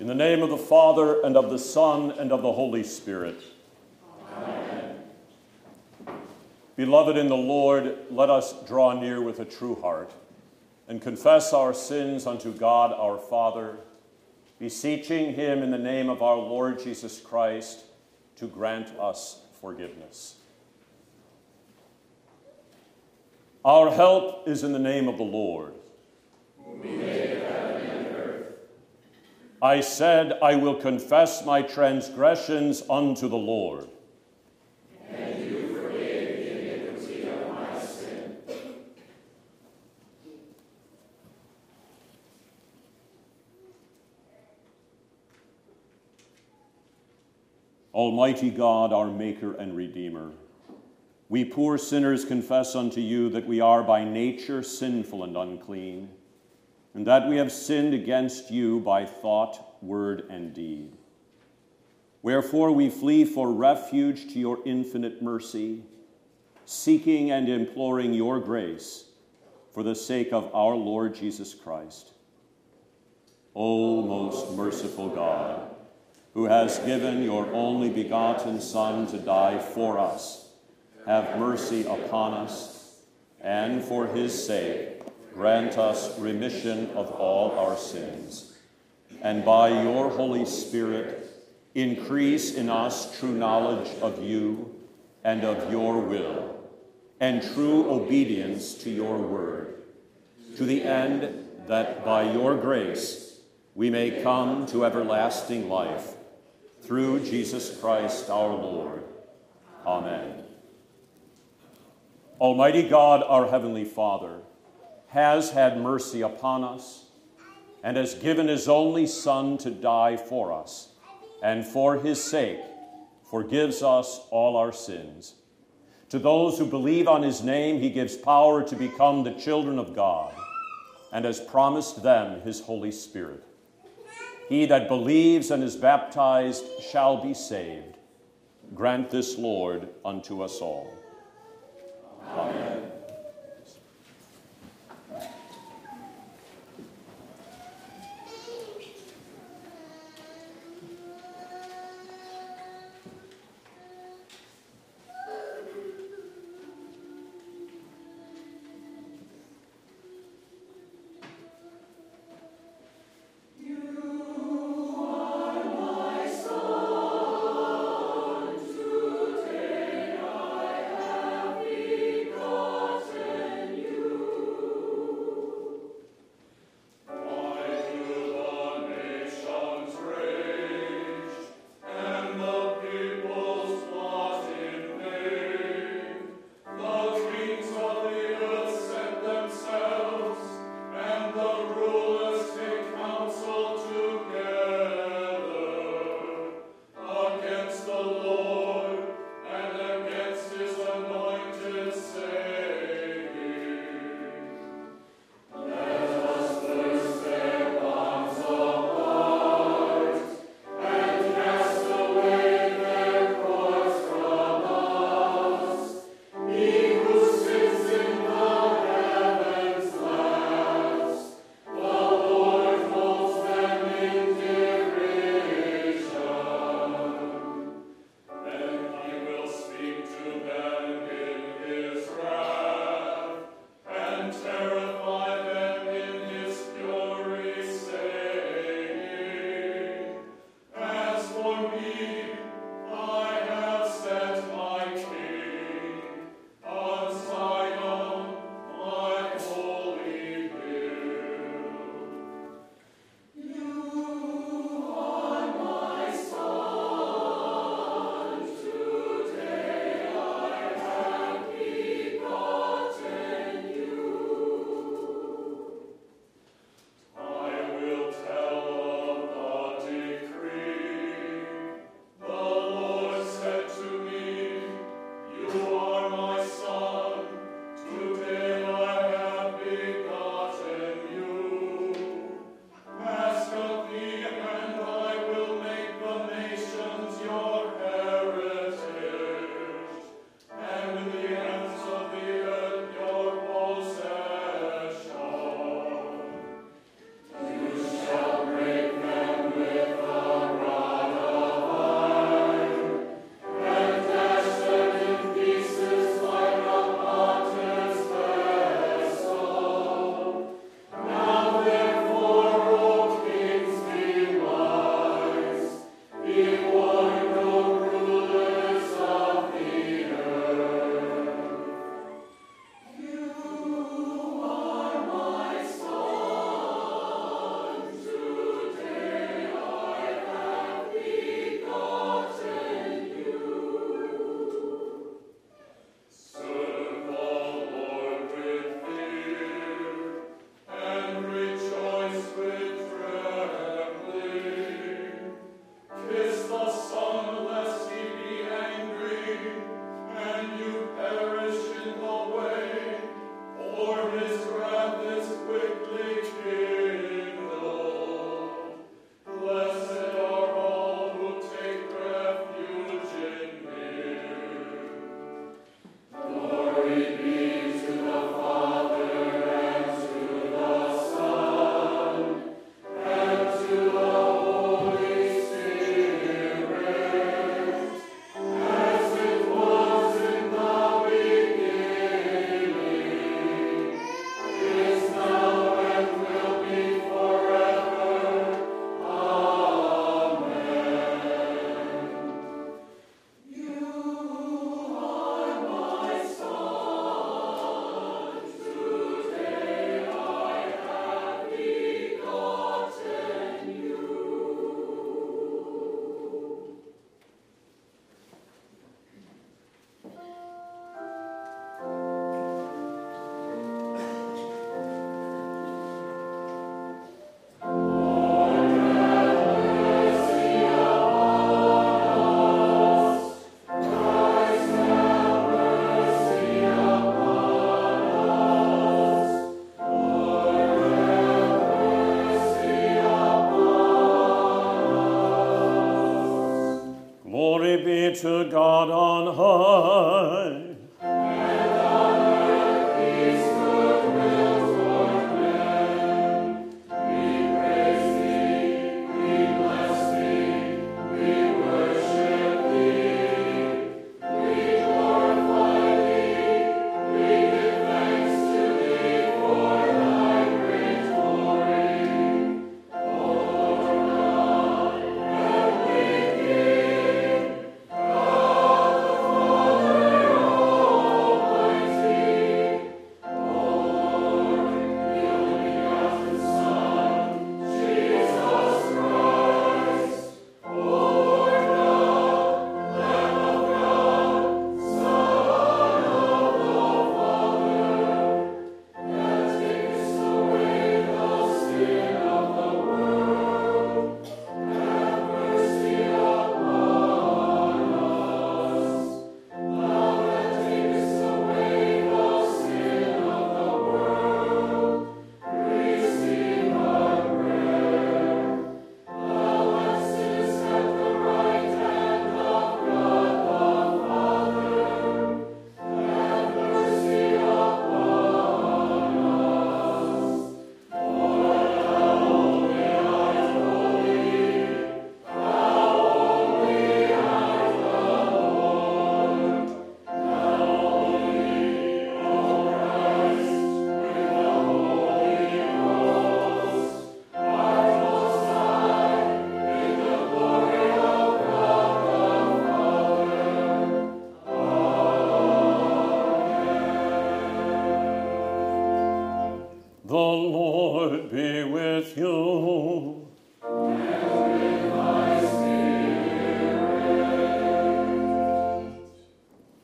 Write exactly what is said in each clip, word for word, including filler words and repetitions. In the name of the Father, and of the Son, and of the Holy Spirit. Amen. Beloved in the Lord, let us draw near with a true heart, and confess our sins unto God our Father, beseeching him in the name of our Lord Jesus Christ to grant us forgiveness. Our help is in the name of the Lord. I said, I will confess my transgressions unto the Lord. And you forgave the iniquity of my sin. Almighty God, our Maker and Redeemer, we poor sinners confess unto you that we are by nature sinful and unclean, and that we have sinned against you by thought, word, and deed. Wherefore we flee for refuge to your infinite mercy, seeking and imploring your grace for the sake of our Lord Jesus Christ. O most merciful God, who has given your only begotten Son to die for us, have mercy upon us, and for his sake, grant us remission of all our sins, and by your Holy Spirit, increase in us true knowledge of you and of your will, and true obedience to your word, to the end that by your grace we may come to everlasting life, through Jesus Christ our Lord. Amen. Almighty God, our Heavenly Father, has had mercy upon us, and has given his only Son to die for us, and for his sake forgives us all our sins. To those who believe on his name, he gives power to become the children of God, and has promised them his Holy Spirit. He that believes and is baptized shall be saved. Grant this, Lord, unto us all. Amen. Go! to God on high. And on earth His good will toward men. We praise Thee, we bless Thee, we worship Thee, we glorify Thee, we give thanks to Thee for Thy great glory. O Lord God, heavenly King, God the Father Almighty, Lord, the only begotten Son, Jesus Christ, Lord God, Lamb of God, Son of the Father, that takest away the sin of the world, have mercy upon us. Thou that takest away the sin of the world, receive our prayer. Thou that sittest at the right hand of God the Father, have mercy upon us. Lord, how only I believe, how only I love, how only, O Christ, with the Holy Ghost, art most high, in the glory of God the Father. The Lord be with you.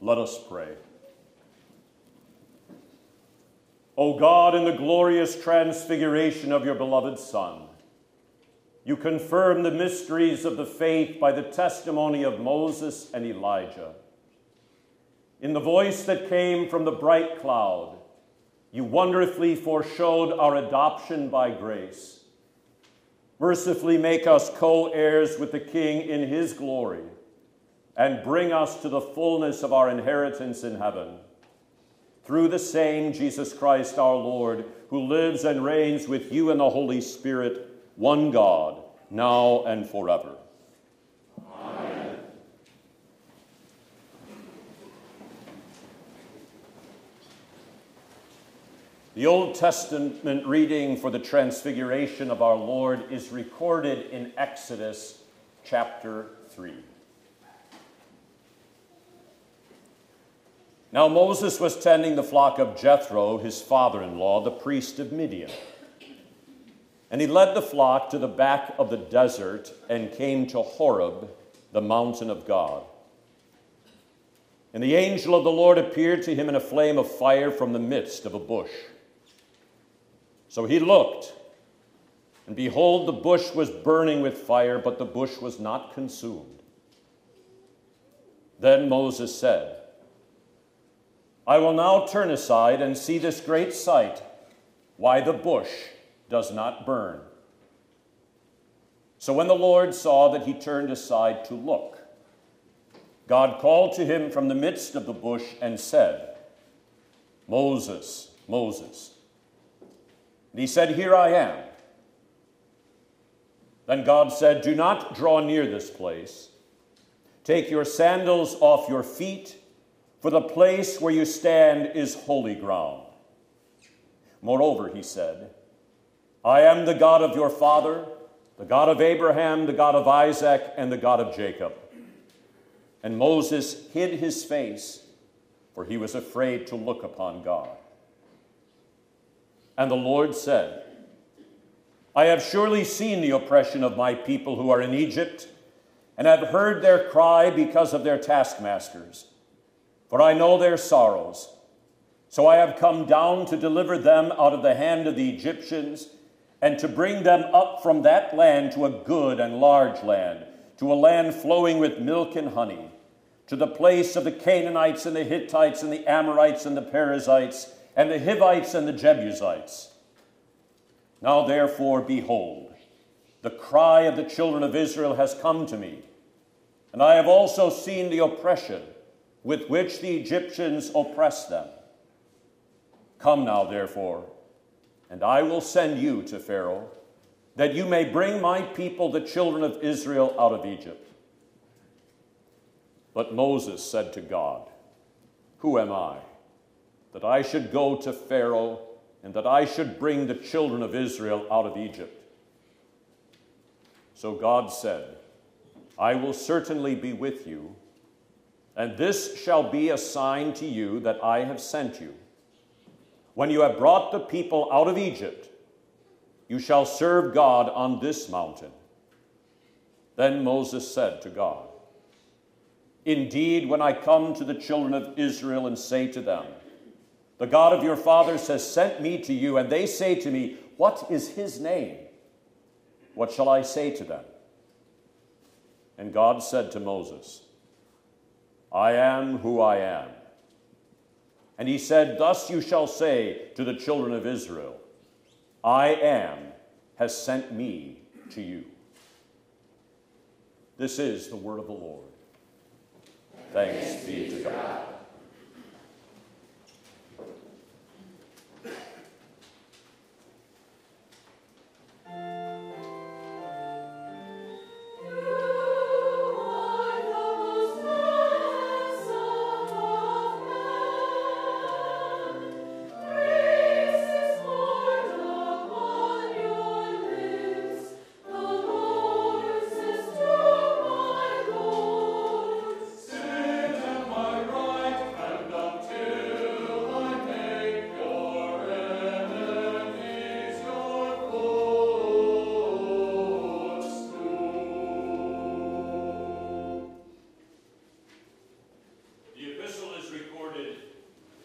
Let us pray. O God, in the glorious transfiguration of your beloved Son, you confirm the mysteries of the faith by the testimony of Moses and Elijah. In the voice that came from the bright cloud, you wonderfully foreshowed our adoption by grace. Mercifully make us co-heirs with the King in his glory, and bring us to the fullness of our inheritance in heaven. Through the same Jesus Christ our Lord, who lives and reigns with you in the Holy Spirit, one God, now and forever. The Old Testament reading for the transfiguration of our Lord is recorded in Exodus chapter three. Now Moses was tending the flock of Jethro, his father-in-law, the priest of Midian. And he led the flock to the back of the desert and came to Horeb, the mountain of God. And the angel of the Lord appeared to him in a flame of fire from the midst of a bush. So he looked, and behold, the bush was burning with fire, but the bush was not consumed. Then Moses said, I will now turn aside and see this great sight, why the bush does not burn. So when the Lord saw that he turned aside to look, God called to him from the midst of the bush and said, Moses, Moses. And he said, Here I am. Then God said, Do not draw near this place. Take your sandals off your feet, for the place where you stand is holy ground. Moreover, he said, I am the God of your father, the God of Abraham, the God of Isaac, and the God of Jacob. And Moses hid his face, for he was afraid to look upon God. And the Lord said, I have surely seen the oppression of my people who are in Egypt, and have heard their cry because of their taskmasters. For I know their sorrows. So I have come down to deliver them out of the hand of the Egyptians, and to bring them up from that land to a good and large land, to a land flowing with milk and honey, to the place of the Canaanites and the Hittites and the Amorites and the Perizzites and the Hivites and the Jebusites. Now therefore, behold, the cry of the children of Israel has come to me, And I have also seen the oppression with which the Egyptians oppressed them. Come now, therefore, and I will send you to Pharaoh, that you may bring my people, the children of Israel, out of Egypt. But Moses said to God, Who am I, that I should go to Pharaoh, and that I should bring the children of Israel out of Egypt? So God said, I will certainly be with you, and this shall be a sign to you that I have sent you. When you have brought the people out of Egypt, you shall serve God on this mountain. Then Moses said to God, Indeed, when I come to the children of Israel and say to them, The God of your fathers has sent me to you, and they say to me, What is his name? What shall I say to them? And God said to Moses, I am who I am. And he said, Thus you shall say to the children of Israel, I am has sent me to you. This is the word of the Lord. Thanks be to God.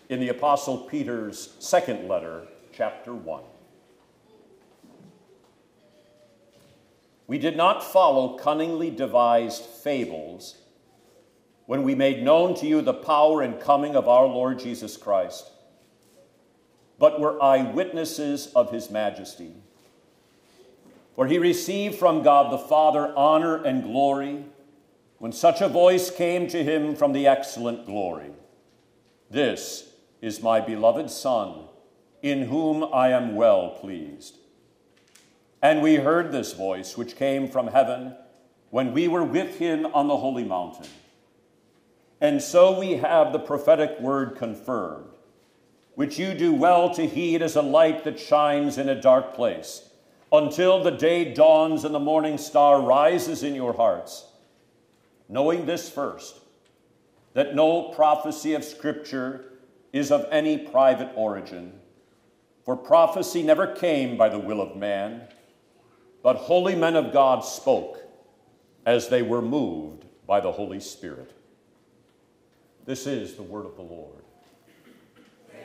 In the Apostle Peter's second letter, chapter one. We did not follow cunningly devised fables when we made known to you the power and coming of our Lord Jesus Christ, but were eyewitnesses of his majesty. For he received from God the Father honor and glory when such a voice came to him from the excellent glory. This is my beloved Son, in whom I am well pleased. And we heard this voice which came from heaven when we were with him on the holy mountain. And so we have the prophetic word confirmed, which you do well to heed as a light that shines in a dark place, until the day dawns and the morning star rises in your hearts. Knowing this first, that no prophecy of Scripture is of any private origin, for prophecy never came by the will of man, but holy men of God spoke as they were moved by the Holy Spirit. This is the word of the Lord.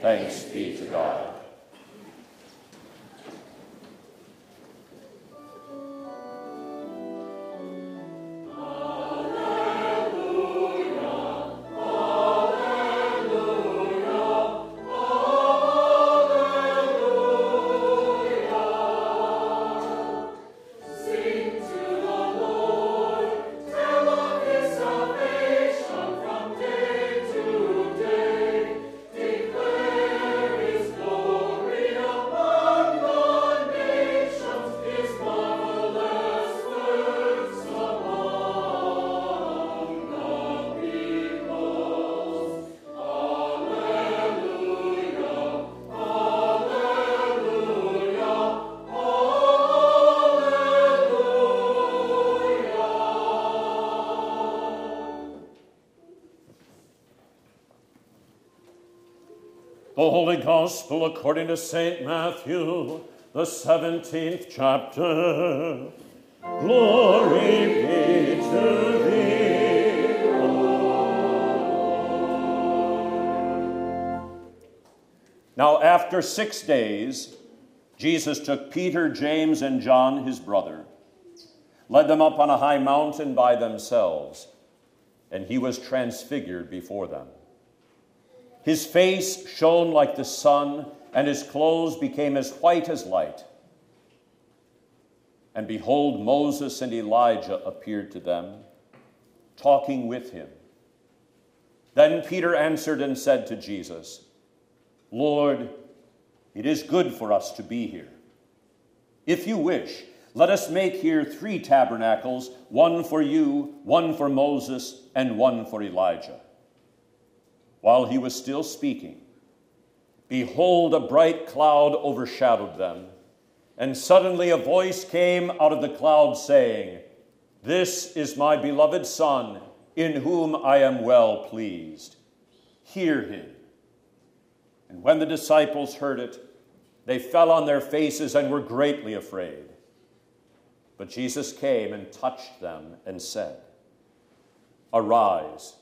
Thanks be to God. The Holy Gospel according to Saint Matthew, the seventeenth chapter. Glory be to thee, O Lord. Now after six days, Jesus took Peter, James, and John, his brother, led them up on a high mountain by themselves, and he was transfigured before them. His face shone like the sun, and his clothes became as white as light. And behold, Moses and Elijah appeared to them, talking with him. Then Peter answered and said to Jesus, Lord, it is good for us to be here. If you wish, let us make here three tabernacles, one for you, one for Moses, and one for Elijah. While he was still speaking, behold, a bright cloud overshadowed them, and suddenly a voice came out of the cloud saying, This is my beloved Son, in whom I am well pleased. Hear him. And when the disciples heard it, they fell on their faces and were greatly afraid. But Jesus came and touched them and said, Arise,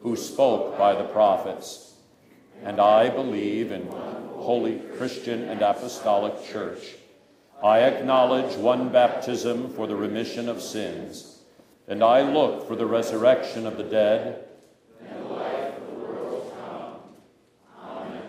who spoke by the prophets. And I believe in one holy Christian and apostolic church. I acknowledge one baptism for the remission of sins, and I look for the resurrection of the dead and the life of the world to come. Amen.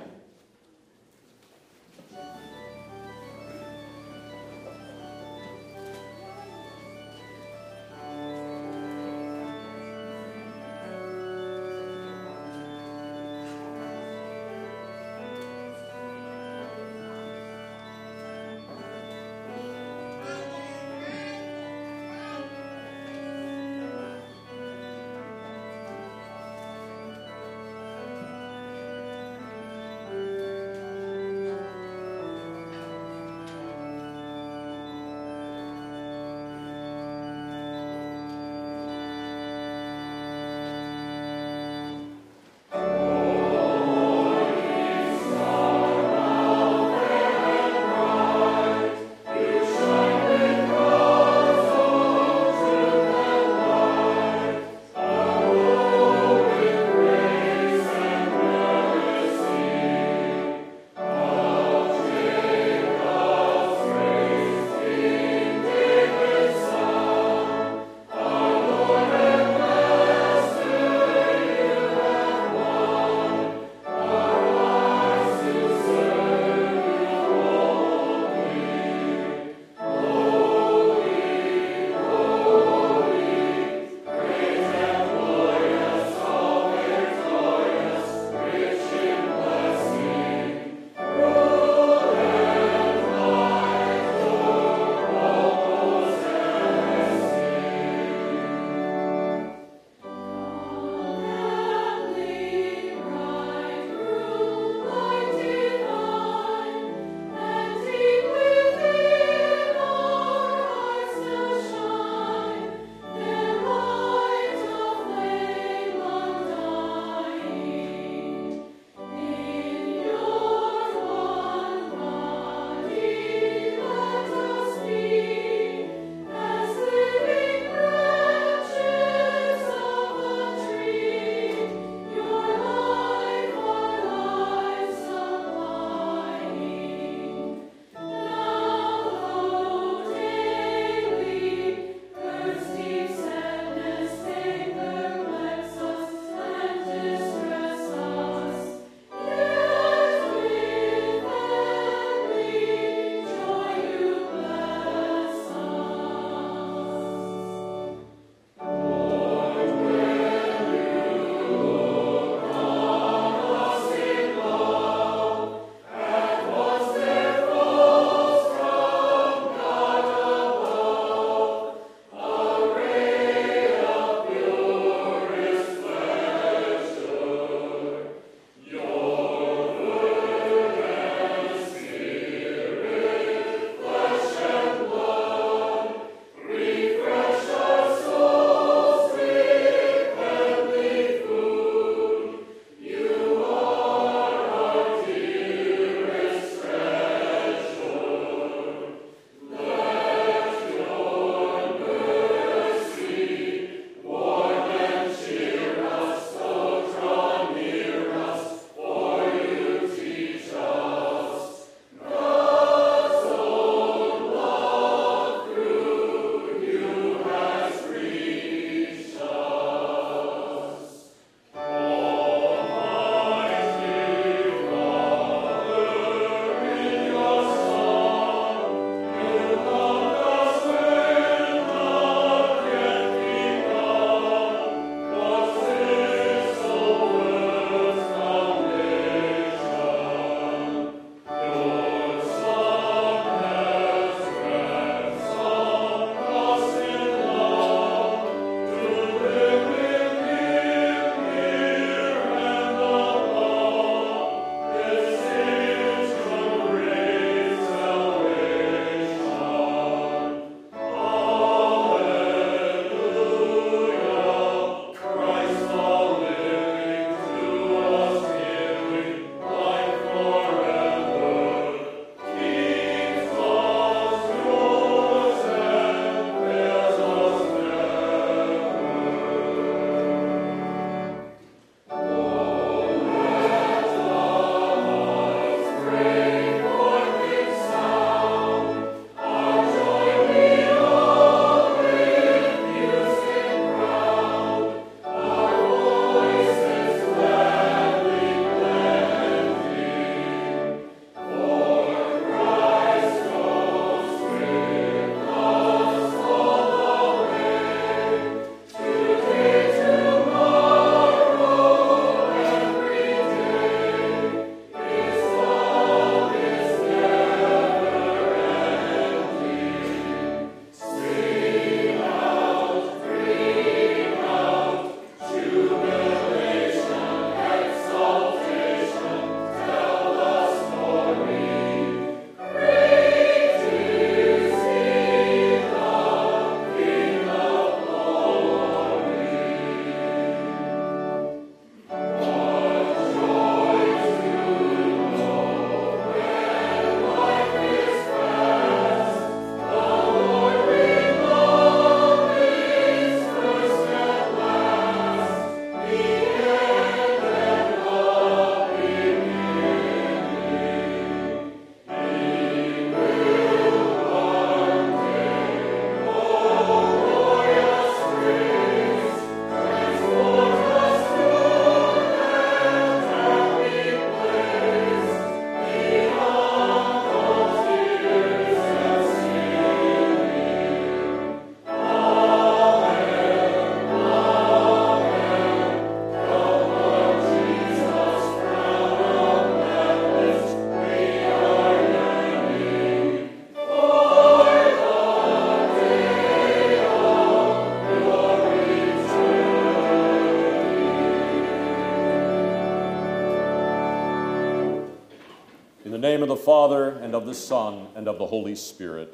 the name of the Father, and of the Son, and of the Holy Spirit.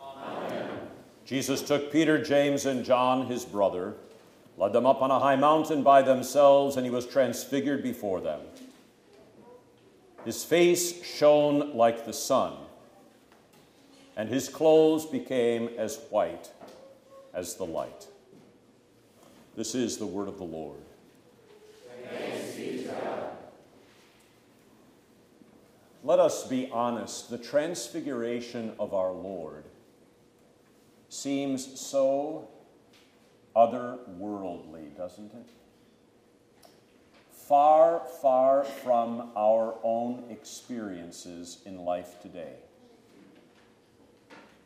Amen. Jesus took Peter, James, and John, his brother, led them up on a high mountain by themselves, and he was transfigured before them. His face shone like the sun, and his clothes became as white as the light. This is the word of the Lord. Thanks be to God. Let us be honest. The transfiguration of our Lord seems so otherworldly, doesn't it? Far, far from our own experiences in life today.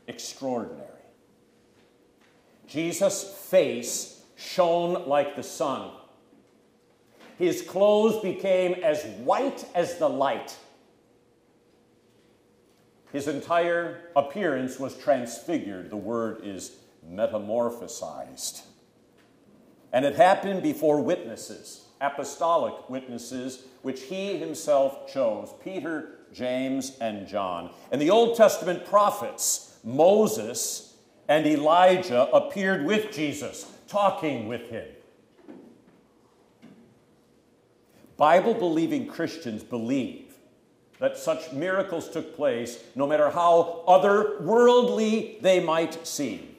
Extraordinary. Jesus' face shone like the sun. His clothes became as white as the light. His entire appearance was transfigured. The word is metamorphosized. And it happened before witnesses, apostolic witnesses, which he himself chose, Peter, James, and John. And the Old Testament prophets, Moses and Elijah, appeared with Jesus, talking with him. Bible-believing Christians believe that such miracles took place no matter how otherworldly they might seem.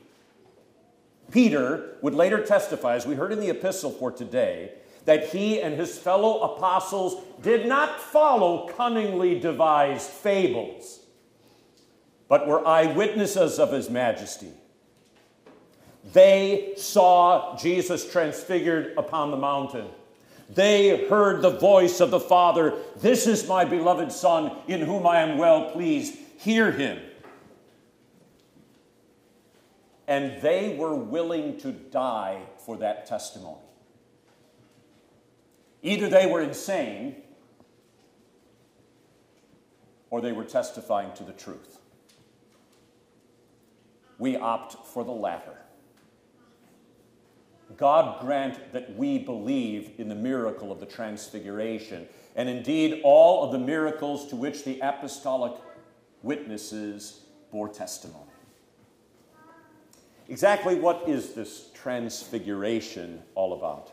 Peter would later testify, as we heard in the epistle for today, that he and his fellow apostles did not follow cunningly devised fables, but were eyewitnesses of his majesty. They saw Jesus transfigured upon the mountain. They heard the voice of the Father, "This is my beloved Son, in whom I am well pleased. Hear him." And they were willing to die for that testimony. Either they were insane, or they were testifying to the truth. We opt for the latter. God grant that we believe in the miracle of the transfiguration, and indeed all of the miracles to which the apostolic witnesses bore testimony. Exactly what is this transfiguration all about?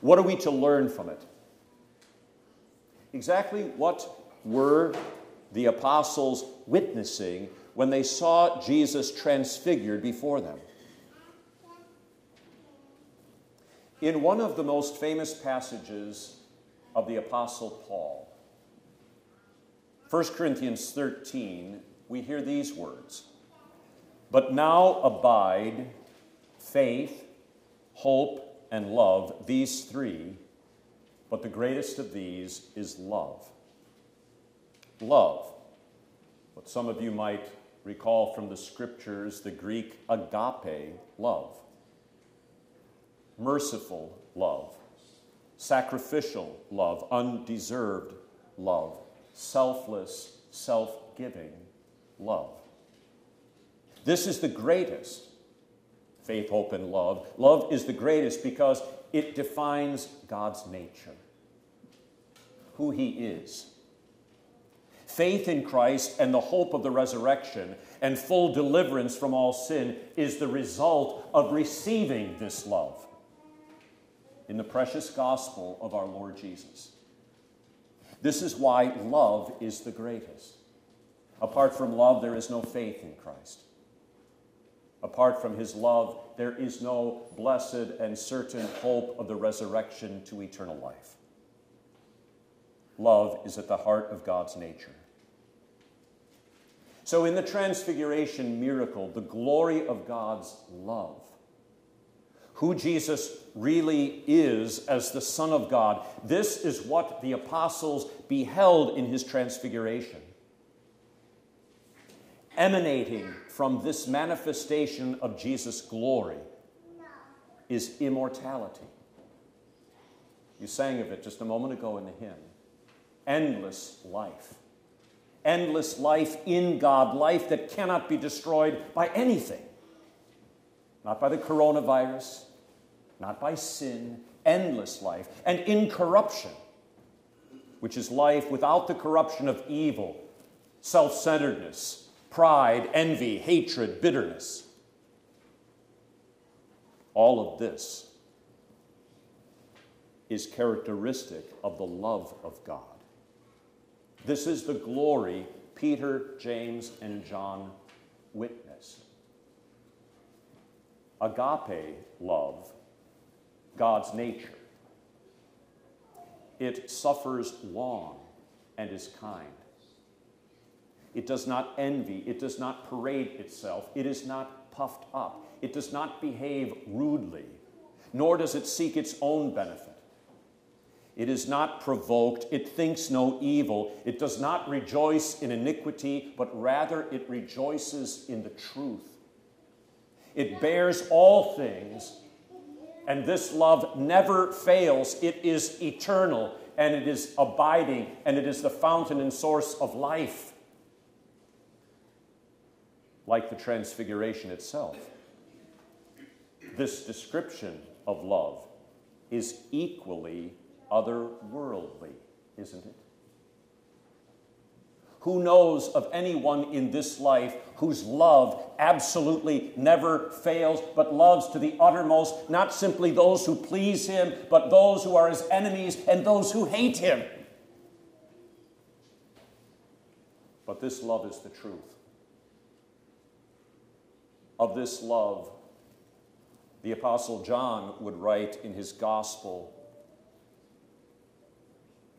What are we to learn from it? Exactly what were the apostles witnessing when they saw Jesus transfigured before them? In one of the most famous passages of the Apostle Paul, First Corinthians thirteen, we hear these words, "But now abide faith, hope, and love, these three, but the greatest of these is love." Love, what some of you might recall from the scriptures, the Greek agape love. Merciful love, sacrificial love, undeserved love, selfless, self-giving love. This is the greatest, faith, hope, and love. Love is the greatest because it defines God's nature, who he is. Faith in Christ and the hope of the resurrection and full deliverance from all sin is the result of receiving this love in the precious gospel of our Lord Jesus. This is why love is the greatest. Apart from love, there is no faith in Christ. Apart from his love, there is no blessed and certain hope of the resurrection to eternal life. Love is at the heart of God's nature. So in the transfiguration miracle, the glory of God's love, who Jesus really is as the Son of God. This is what the apostles beheld in his transfiguration. Emanating from this manifestation of Jesus' glory is immortality. You sang of it just a moment ago in the hymn. Endless life. Endless life in God, life that cannot be destroyed by anything. Not by the coronavirus, not by sin, endless life, and incorruption. which is life without the corruption of evil, self-centeredness, pride, envy, hatred, bitterness. All of this is characteristic of the love of God. This is the glory Peter, James, and John witnessed. Agape love, God's nature. It suffers long and is kind. It does not envy. It does not parade itself. It is not puffed up. It does not behave rudely, nor does it seek its own benefit. It is not provoked. It thinks no evil. It does not rejoice in iniquity, but rather it rejoices in the truth. It bears all things, and this love never fails. It is eternal, and it is abiding, and it is the fountain and source of life. Like the Transfiguration itself, this description of love is equally otherworldly, isn't it? Who knows of anyone in this life whose love absolutely never fails, but loves to the uttermost, not simply those who please him, but those who are his enemies and those who hate him? But this love is the truth. Of this love, the Apostle John would write in his gospel,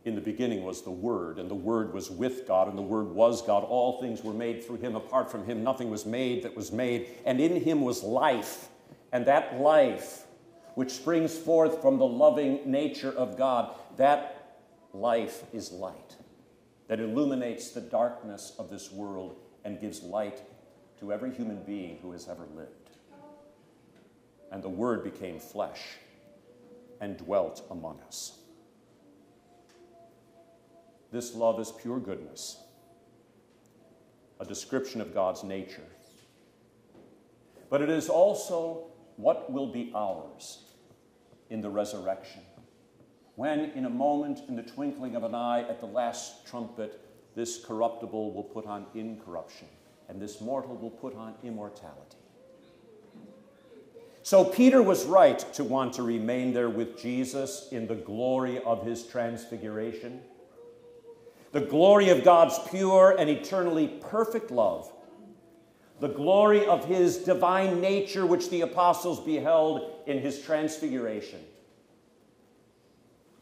"In the beginning was the Word, and the Word was with God, and the Word was God. All things were made through him. Apart from him, nothing was made that was made. And in him was life, and that life, which springs forth from the loving nature of God, that life is light, that illuminates the darkness of this world and gives light to every human being who has ever lived. And the Word became flesh and dwelt among us." This love is pure goodness, a description of God's nature. But it is also what will be ours in the resurrection, when in a moment, in the twinkling of an eye, at the last trumpet, this corruptible will put on incorruption, and this mortal will put on immortality. So Peter was right to want to remain there with Jesus in the glory of his transfiguration. The glory of God's pure and eternally perfect love, the glory of his divine nature, which the apostles beheld in his transfiguration,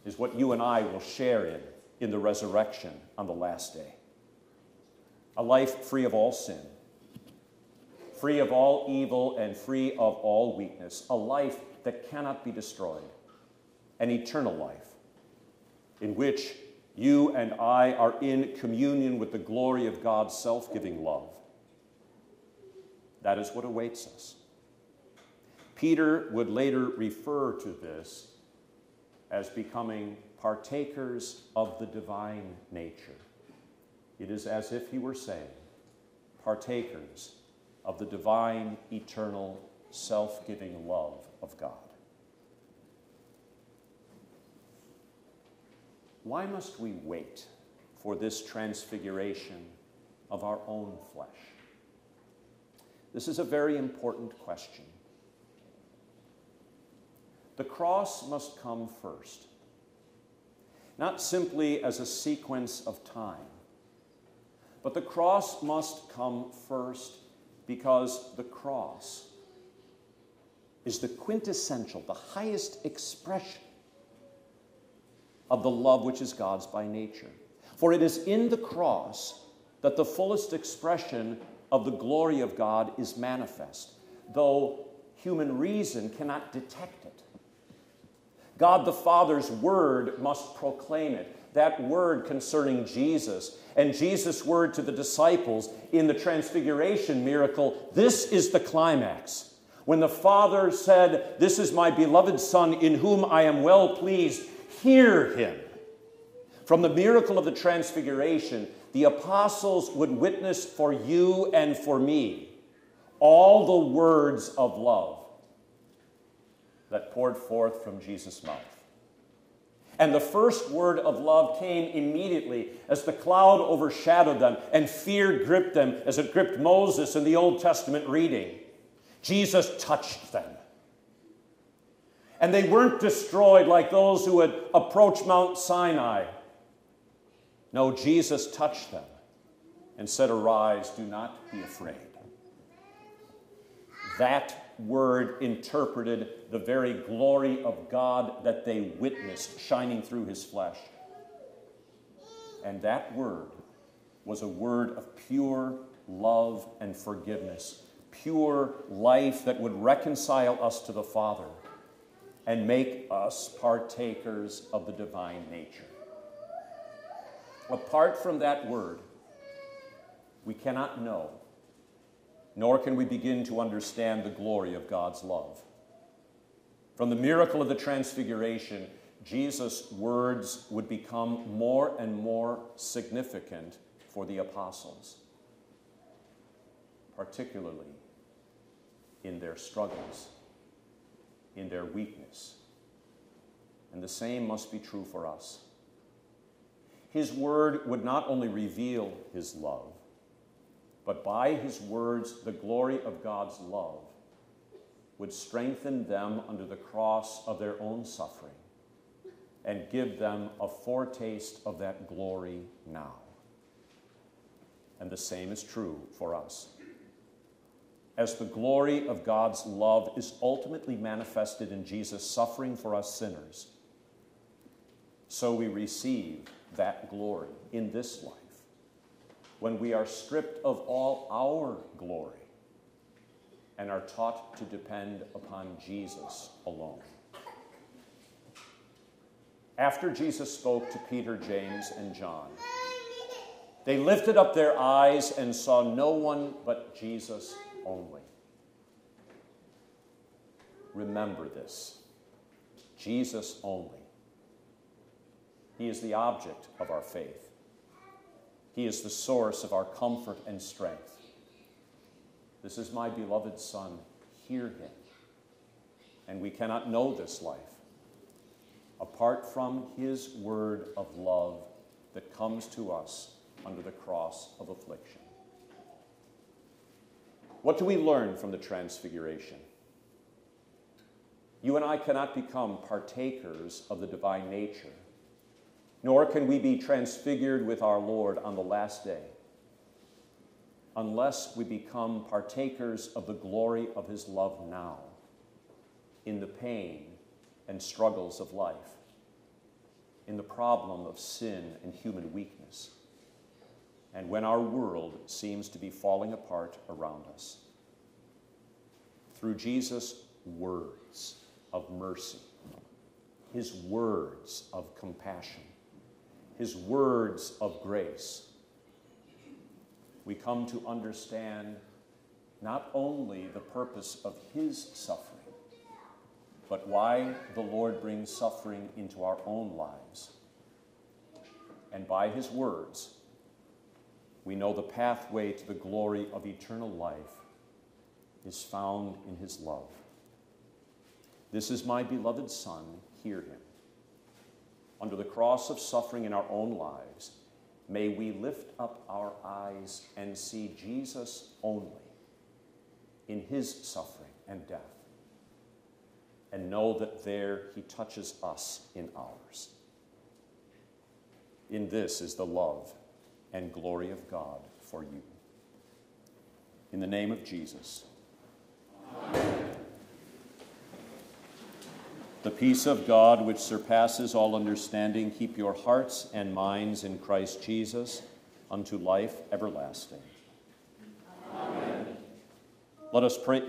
is what you and I will share in in the resurrection on the last day. A life free of all sin, free of all evil, and free of all weakness. A life that cannot be destroyed. An eternal life in which you and I are in communion with the glory of God's self-giving love. That is what awaits us. Peter would later refer to this as becoming partakers of the divine nature. It is as if he were saying, partakers of the divine, eternal, self-giving love of God. Why must we wait for this transfiguration of our own flesh? This is a very important question. The cross must come first, not simply as a sequence of time, but the cross must come first because the cross is the quintessential, the highest expression of the love which is God's by nature. For it is in the cross that the fullest expression of the glory of God is manifest, though human reason cannot detect it. God the Father's word must proclaim it, that word concerning Jesus, and Jesus' word to the disciples in the transfiguration miracle. This is the climax. When the Father said, "This is my beloved Son, in whom I am well pleased. Hear him." From the miracle of the transfiguration, the apostles would witness for you and for me all the words of love that poured forth from Jesus' mouth. And the first word of love came immediately as the cloud overshadowed them and fear gripped them as it gripped Moses in the Old Testament reading. Jesus touched them. And they weren't destroyed like those who had approached Mount Sinai. No, Jesus touched them and said, "Arise, do not be afraid." That word interpreted the very glory of God that they witnessed shining through his flesh. And that word was a word of pure love and forgiveness, pure life that would reconcile us to the Father and make us partakers of the divine nature. Apart from that word, we cannot know, nor can we begin to understand the glory of God's love. From the miracle of the Transfiguration, Jesus' words would become more and more significant for the apostles, particularly in their struggles, in their weakness. And the same must be true for us. His word would not only reveal his love, but by his words, the glory of God's love would strengthen them under the cross of their own suffering and give them a foretaste of that glory now. And the same is true for us. As the glory of God's love is ultimately manifested in Jesus' suffering for us sinners, so we receive that glory in this life, when we are stripped of all our glory and are taught to depend upon Jesus alone. After Jesus spoke to Peter, James, and John, they lifted up their eyes and saw no one but Jesus only. Remember this, Jesus only. He is the object of our faith. He is the source of our comfort and strength. This is my beloved Son, hear him. And we cannot know this life apart from his word of love that comes to us under the cross of affliction. What do we learn from the Transfiguration? You and I cannot become partakers of the divine nature, nor can we be transfigured with our Lord on the last day unless we become partakers of the glory of his love now in the pain and struggles of life, in the problem of sin and human weakness, and when our world seems to be falling apart around us. Through Jesus' words of mercy, his words of compassion, his words of grace, we come to understand not only the purpose of his suffering, but why the Lord brings suffering into our own lives. And by his words, we know the pathway to the glory of eternal life is found in his love. This is my beloved Son, hear him. Under the cross of suffering in our own lives, may we lift up our eyes and see Jesus only in his suffering and death, and know that there he touches us in ours. In this is the love and glory of God for you. In the name of Jesus. Amen. The peace of God, which surpasses all understanding, keep your hearts and minds in Christ Jesus unto life everlasting. Amen. Let us pray.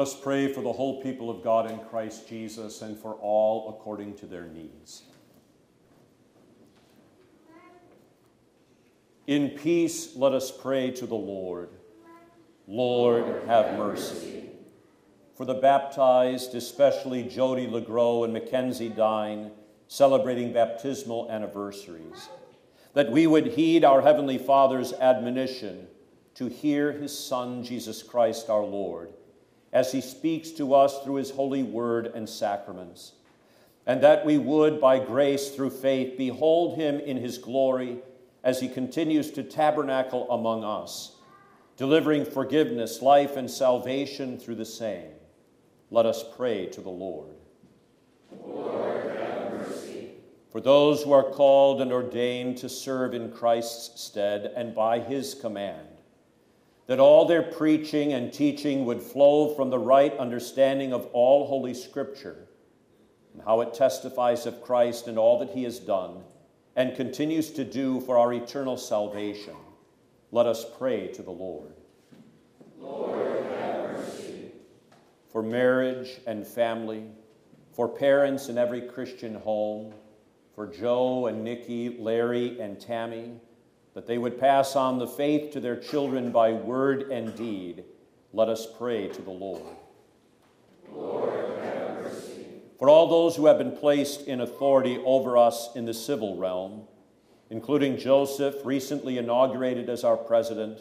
us pray for the whole people of God in Christ Jesus and for all according to their needs. In peace, let us pray to the Lord. Lord, have mercy. For the baptized, especially Jody LeGros and Mackenzie Dine, celebrating baptismal anniversaries, that we would heed our Heavenly Father's admonition to hear his Son, Jesus Christ our Lord, as he speaks to us through his holy word and sacraments, and that we would, by grace through faith, behold him in his glory as he continues to tabernacle among us, delivering forgiveness, life, and salvation through the same. Let us pray to the Lord. Lord, have mercy. For those who are called and ordained to serve in Christ's stead and by his command, that all their preaching and teaching would flow from the right understanding of all Holy Scripture and how it testifies of Christ and all that he has done and continues to do for our eternal salvation. Let us pray to the Lord. Lord, have mercy. For marriage and family, for parents in every Christian home, for Joe and Nikki, Larry and Tammy, that they would pass on the faith to their children by word and deed, let us pray to the Lord. Lord, have mercy. For all those who have been placed in authority over us in the civil realm, including Joseph, recently inaugurated as our president,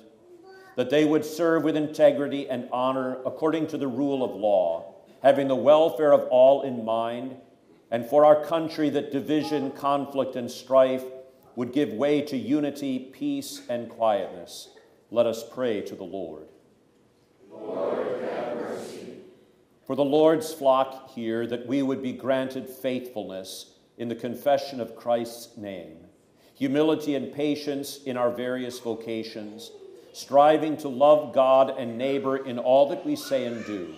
that they would serve with integrity and honor according to the rule of law, having the welfare of all in mind, and for our country that division, conflict, and strife would give way to unity, peace, and quietness. Let us pray to the Lord. Lord, have mercy. For the Lord's flock here, that we would be granted faithfulness in the confession of Christ's name, humility and patience in our various vocations, striving to love God and neighbor in all that we say and do.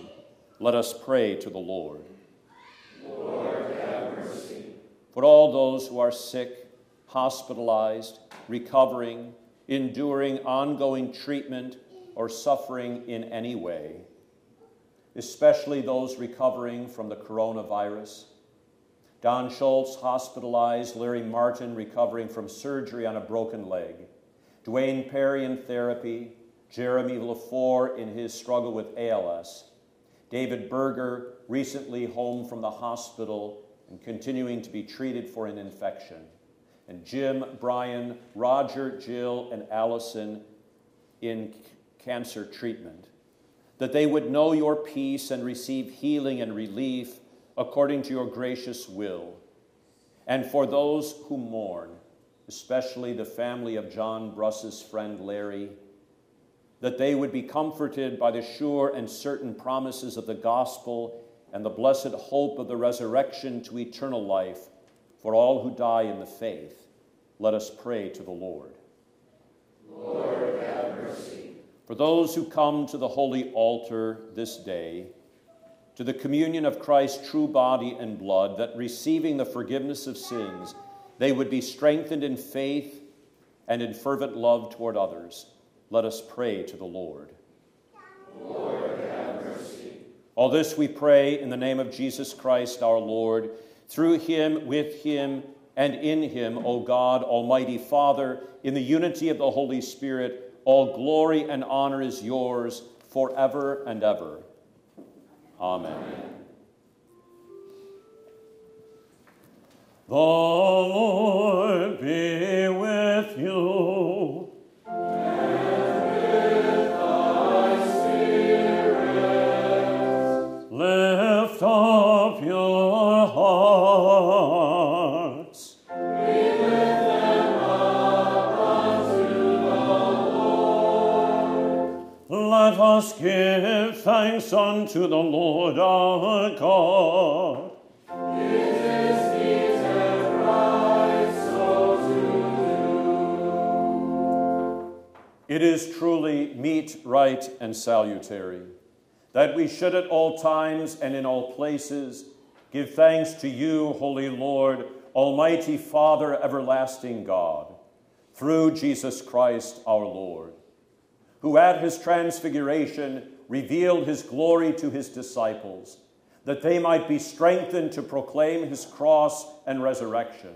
Let us pray to the Lord. Lord, have mercy. For all those who are sick, hospitalized, recovering, enduring ongoing treatment, or suffering in any way, especially those recovering from the coronavirus. Don Schultz, hospitalized, Larry Martin, recovering from surgery on a broken leg, Dwayne Perry in therapy, Jeremy LaFour in his struggle with A L S, David Berger, recently home from the hospital and continuing to be treated for an infection, and Jim, Brian, Roger, Jill, and Allison in cancer treatment, that they would know your peace and receive healing and relief according to your gracious will. And for those who mourn, especially the family of John Bruss's friend Larry, that they would be comforted by the sure and certain promises of the gospel and the blessed hope of the resurrection to eternal life. For all who die in the faith, let us pray to the Lord. Lord, have mercy. For those who come to the holy altar this day, to the communion of Christ's true body and blood, that receiving the forgiveness of sins, they would be strengthened in faith and in fervent love toward others, let us pray to the Lord. Lord, have mercy. All this we pray in the name of Jesus Christ our Lord, through him, with him, and in him, O God, Almighty Father, in the unity of the Holy Spirit, all glory and honor is yours forever and ever. Amen. Amen. The Lord be with you. And with thy spirit. Lift up your heart. Let us give thanks unto the Lord our God. It is his and right so to do. It is truly meet, right, and salutary that we should at all times and in all places give thanks to you, Holy Lord, Almighty Father, everlasting God, through Jesus Christ our Lord, who at his transfiguration revealed his glory to his disciples, that they might be strengthened to proclaim his cross and resurrection,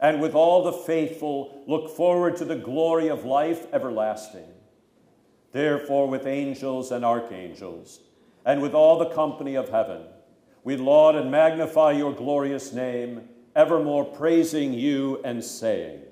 and with all the faithful look forward to the glory of life everlasting. Therefore, with angels and archangels, and with all the company of heaven, we laud and magnify your glorious name, evermore praising you and saying,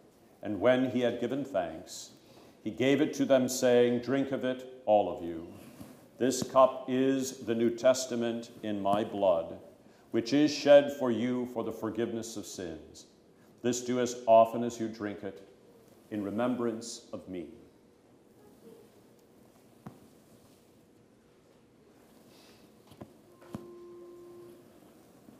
and when he had given thanks, he gave it to them, saying, "Drink of it, all of you. This cup is the New Testament in my blood, which is shed for you for the forgiveness of sins. This do as often as you drink it, in remembrance of me."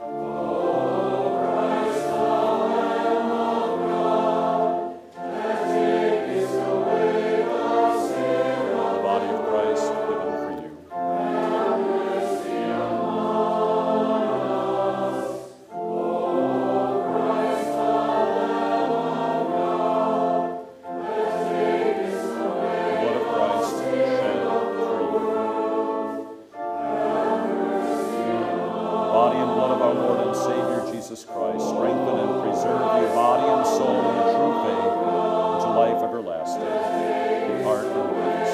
O Christ, the Lamb of God, that takest away the sin of the body of Christ given for you. Have mercy upon us. O Christ, the Lamb of God, Jesus Christ, strengthen and preserve your body and soul in the true faith unto life everlasting. Depart in peace.